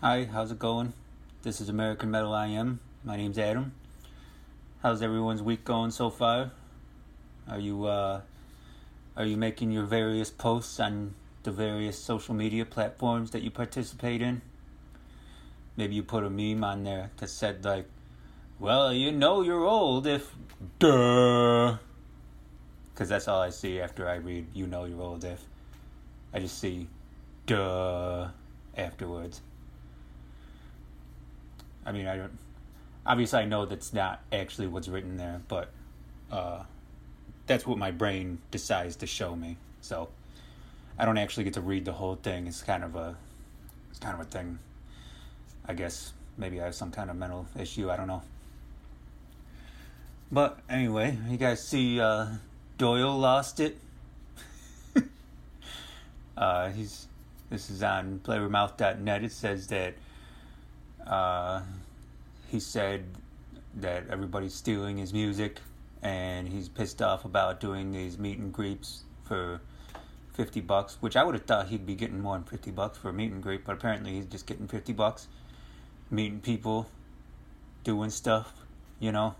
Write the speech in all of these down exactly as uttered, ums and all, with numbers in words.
Hi, how's it going? This is American Metal I M. My name's Adam. How's everyone's week going so far? Are you uh, are you making your various posts on the various social media platforms that you participate in? Maybe you put a meme on there that said like, "Well, you know you're old if duh," because that's all I see after I read "You know you're old if." I just see duh afterwards. I mean, I don't, obviously I know that's not actually what's written there, but uh, that's what my brain decides to show me. So I don't actually get to read the whole thing. It's kind of a, it's kind of a thing. I guess maybe I have some kind of mental issue. I don't know. But anyway, you guys see uh, Doyle lost it. uh, he's this is on Blabbermouth dot net. It says that. Uh, he said that everybody's stealing his music and he's pissed off about doing these meet and greets for fifty bucks, which I would have thought he'd be getting more than fifty bucks for a meet and greet, but apparently he's just getting fifty bucks, meeting people, doing stuff, you know.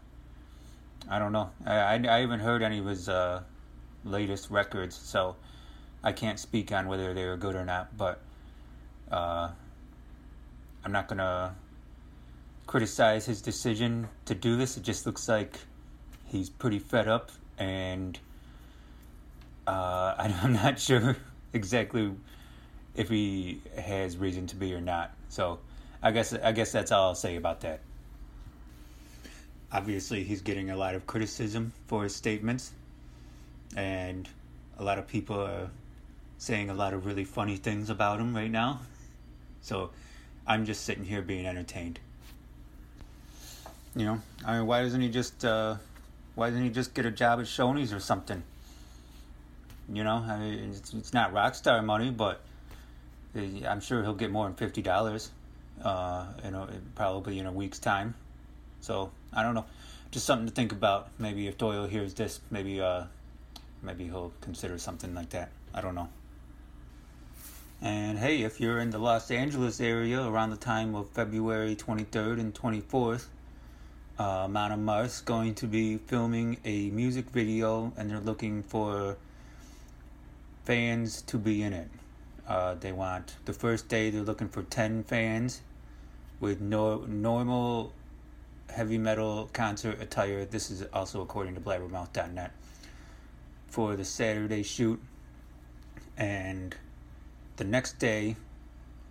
I don't know. I, I, I haven't heard any of his uh, latest records, so I can't speak on whether they were good or not, but uh I'm not going to criticize his decision to do this. It just looks like he's pretty fed up, and uh, I'm not sure exactly if he has reason to be or not. So I guess I guess that's all I'll say about that. Obviously, he's getting a lot of criticism for his statements, and a lot of people are saying a lot of really funny things about him right now. So I'm just sitting here being entertained. You know, I mean, why doesn't he just, uh, why doesn't he just get a job at Shoney's or something? You know, I mean, it's, it's not rock star money, but I'm sure he'll get more than fifty dollars, uh, you know, probably in a week's time. So I don't know, just something to think about. Maybe if Doyle hears this, maybe, uh, maybe he'll consider something like that. I don't know. And hey, if you're in the Los Angeles area around the time of February twenty-third and twenty-fourth, uh, Mount of Mars is going to be filming a music video, and they're looking for fans to be in it. Uh, they want, the first day, they're looking for ten fans with no normal heavy metal concert attire. This is also according to Blabbermouth dot net for the Saturday shoot. And the next day,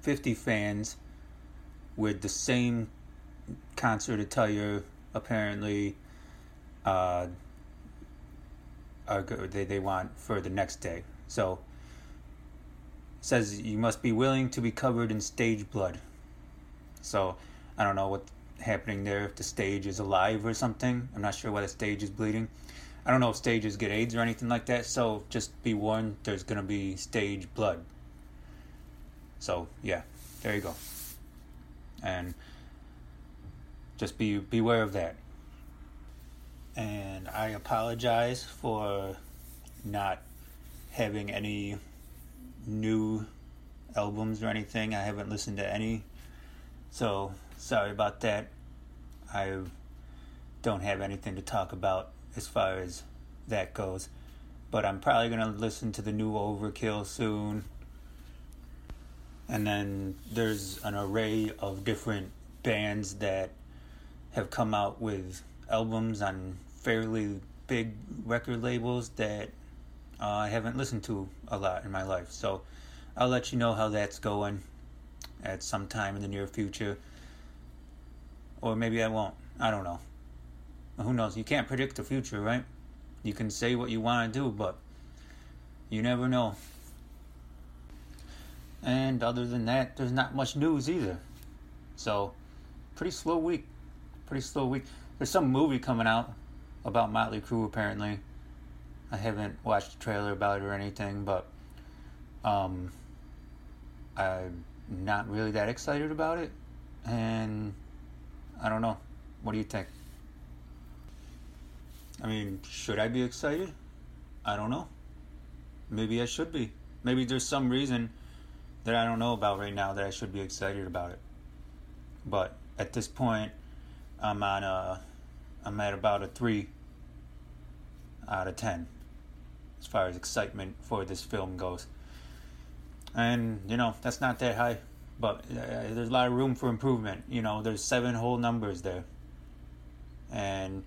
fifty fans with the same concert attire, apparently, uh, are they, they want for the next day. So, it says you must be willing to be covered in stage blood. So, I don't know what's happening there, if the stage is alive or something. I'm not sure why the stage is bleeding. I don't know if stages get AIDS or anything like that, so just be warned, there's going to be stage blood. So, yeah, there you go. And just be beware of that. And I apologize for not having any new albums or anything. I haven't listened to any. So, sorry about that. I don't have anything to talk about as far as that goes. But I'm probably going to listen to the new Overkill soon. And then there's an array of different bands that have come out with albums on fairly big record labels that uh, I haven't listened to a lot in my life. So I'll let you know how that's going at some time in the near future. Or maybe I won't. I don't know. Who knows? You can't predict the future, right? You can say what you want to do, but you never know. And other than that, there's not much news either. So, pretty slow week. Pretty slow week. There's some movie coming out about Motley Crue, apparently. I haven't watched a trailer about it or anything, but um, I'm not really that excited about it. And I don't know. What do you think? I mean, should I be excited? I don't know. Maybe I should be. Maybe there's some reason that I don't know about right now that I should be excited about it. But at this point, I'm on a, I'm at about a three out of ten as far as excitement for this film goes. And, you know, that's not that high, but uh, there's a lot of room for improvement. You know, there's seven whole numbers there. And,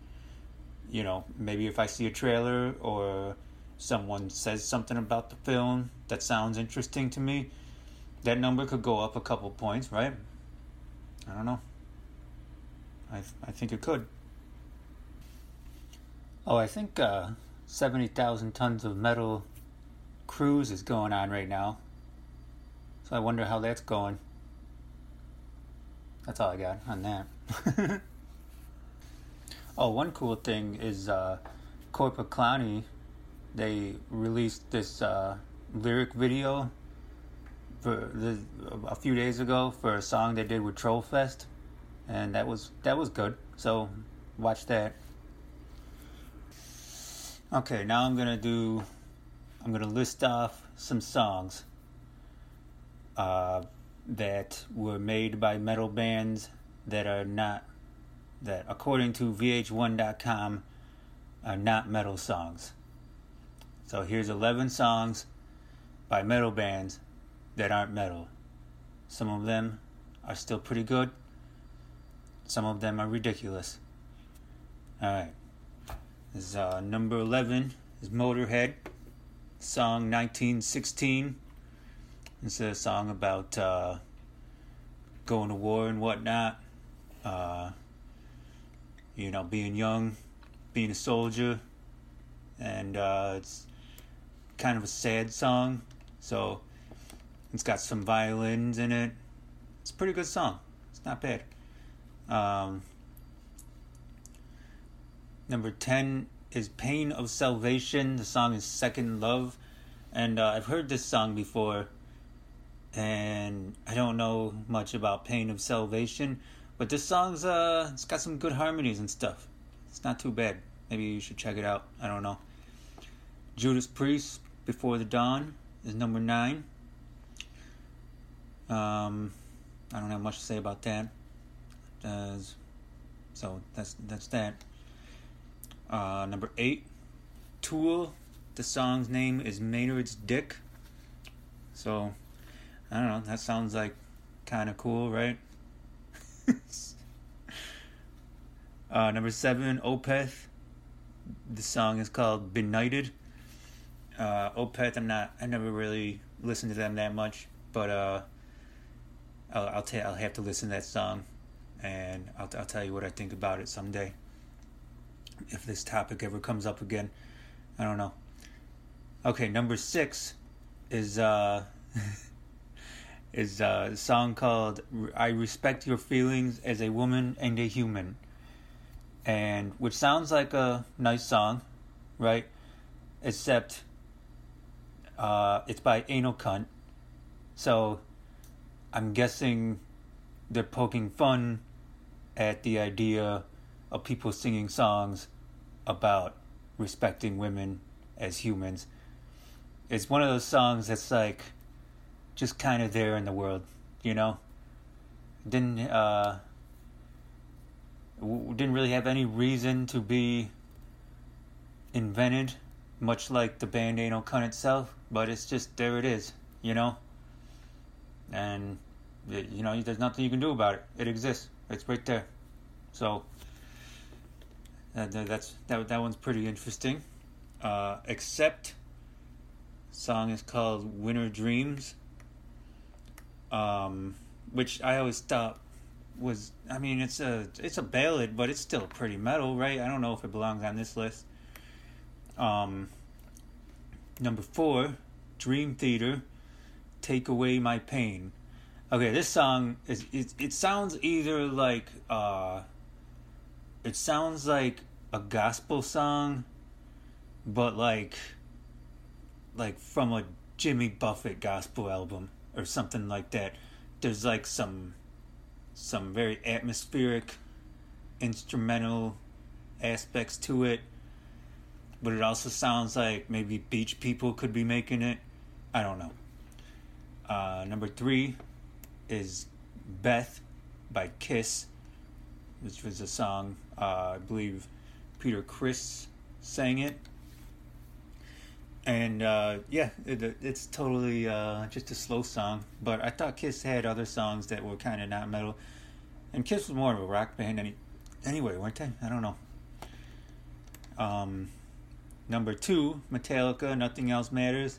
you know, maybe if I see a trailer or someone says something about the film that sounds interesting to me, that number could go up a couple points, right? I don't know. I th- I think it could. Oh, I think uh, seventy thousand Tons of Metal cruise is going on right now. So I wonder how that's going. That's all I got on that. Oh, one cool thing is uh, Corpse Clowny, they released this uh, lyric video for the, a few days ago for a song they did with Trollfest, and that was that was good. So watch that. Okay, now I'm gonna do. I'm gonna list off some songs uh, that were made by metal bands that are not, that according to V H one dot com are not metal songs. So here's eleven songs by metal bands that aren't metal. Some of them are still pretty good. Some of them are ridiculous. Alright. This uh, number eleven is Motorhead. Song nineteen sixteen. It's a song about uh, going to war and whatnot. Uh, you know, being young, being a soldier. And uh, it's kind of a sad song, so it's got some violins in it. It's a pretty good song. It's not bad. Um, number ten is Pain of Salvation. The song is Second Love. And uh, I've heard this song before, and I don't know much about Pain of Salvation, but this song's uh, it's got some good harmonies and stuff. It's not too bad. Maybe you should check it out. I don't know. Judas Priest, Before the Dawn, is number nine. Um, I don't have much to say about that. Uh, so that's that's that. Uh, number eight, Tool. The song's name is Maynard's Dick. So, I don't know. That sounds like kind of cool, right? uh, number seven, Opeth. The song is called Benighted. Uh, Opeth, I'm not, I never really listened to them that much, but uh, I'll I'll, ta- I'll have to listen to that song, and I'll, t- I'll tell you what I think about it someday, if this topic ever comes up again. I don't know. Okay, number six is uh, is uh, a song called I Respect Your Feelings as a Woman and a Human, and which sounds like a nice song, right? Except uh, it's by Anal Cunt, so I'm guessing they're poking fun at the idea of people singing songs about respecting women as humans. It's one of those songs that's like just kind of there in the world, you know? Didn't uh, didn't really have any reason to be invented, much like the band Anal Cunt itself, but it's just, there it is, you know? And, it, you know, there's nothing you can do about it. It exists. It's right there. So, uh, that's that that one's pretty interesting. Uh, Except, song is called Winter Dreams, um, which I always thought was, I mean, it's a, it's a ballad, but it's still pretty metal, right? I don't know if it belongs on this list. Um, number four, Dream Theater, Take Away My Pain. Okay, this song is, it, it sounds either like uh, it sounds like a gospel song, but like like from a Jimmy Buffett gospel album or something like that. There's like some some very atmospheric instrumental aspects to it. But it also sounds like maybe Beach People could be making it. I don't know. Uh, number three is Beth. by Kiss, which was a song, uh, I believe Peter Criss sang it. And, uh, yeah, it, it's totally uh, just a slow song. But I thought Kiss had other songs that were kind of not metal. And Kiss was more of a rock band any, anyway, weren't they? I don't know. Um, number two, Metallica, Nothing Else Matters.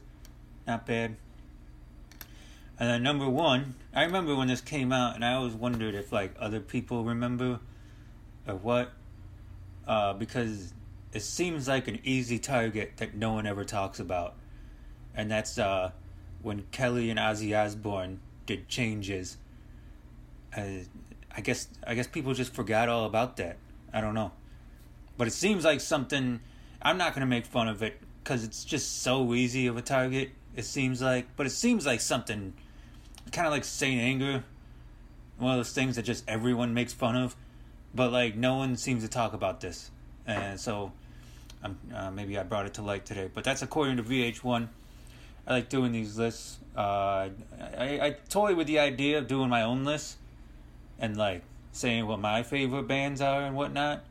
Not bad. And then number one, I remember when this came out, and I always wondered if, like, other people remember or what. Uh, because it seems like an easy target that no one ever talks about. And that's uh, when Kelly and Ozzy Osbourne did Changes. I, I guess I guess people just forgot all about that. I don't know. But it seems like something... I'm not going to make fun of it because it's just so easy of a target, it seems like. But it seems like something kind of like Saint Anger. One of those things that just everyone makes fun of. But, like, no one seems to talk about this. And so... Um, uh, maybe I brought it to light today, but that's according to V H one. I like doing these lists. Uh, I, I toy with the idea of doing my own list and like saying what my favorite bands are and whatnot.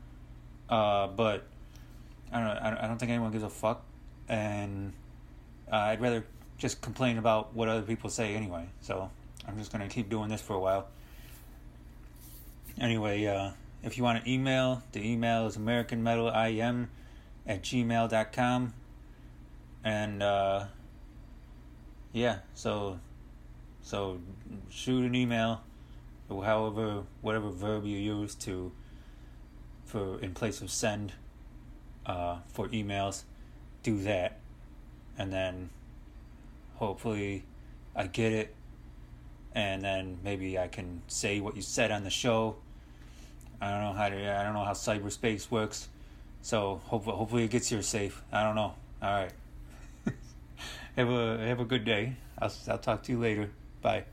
Uh, but I don't know. I don't think anyone gives a fuck, and uh, I'd rather just complain about what other people say anyway. So I'm just gonna keep doing this for a while. Anyway, uh, if you want to email, the email is American Metal I M at gmail dot com, and uh yeah so so shoot an email or however whatever verb you use to for in place of send uh for emails. Do that, and then hopefully I get it, and then maybe I can say what you said on the show. I don't know how to I don't know how cyberspace works. So hopefully, hopefully it gets here safe. I don't know. All right. have a have a good day. I'll I'll talk to you later. Bye.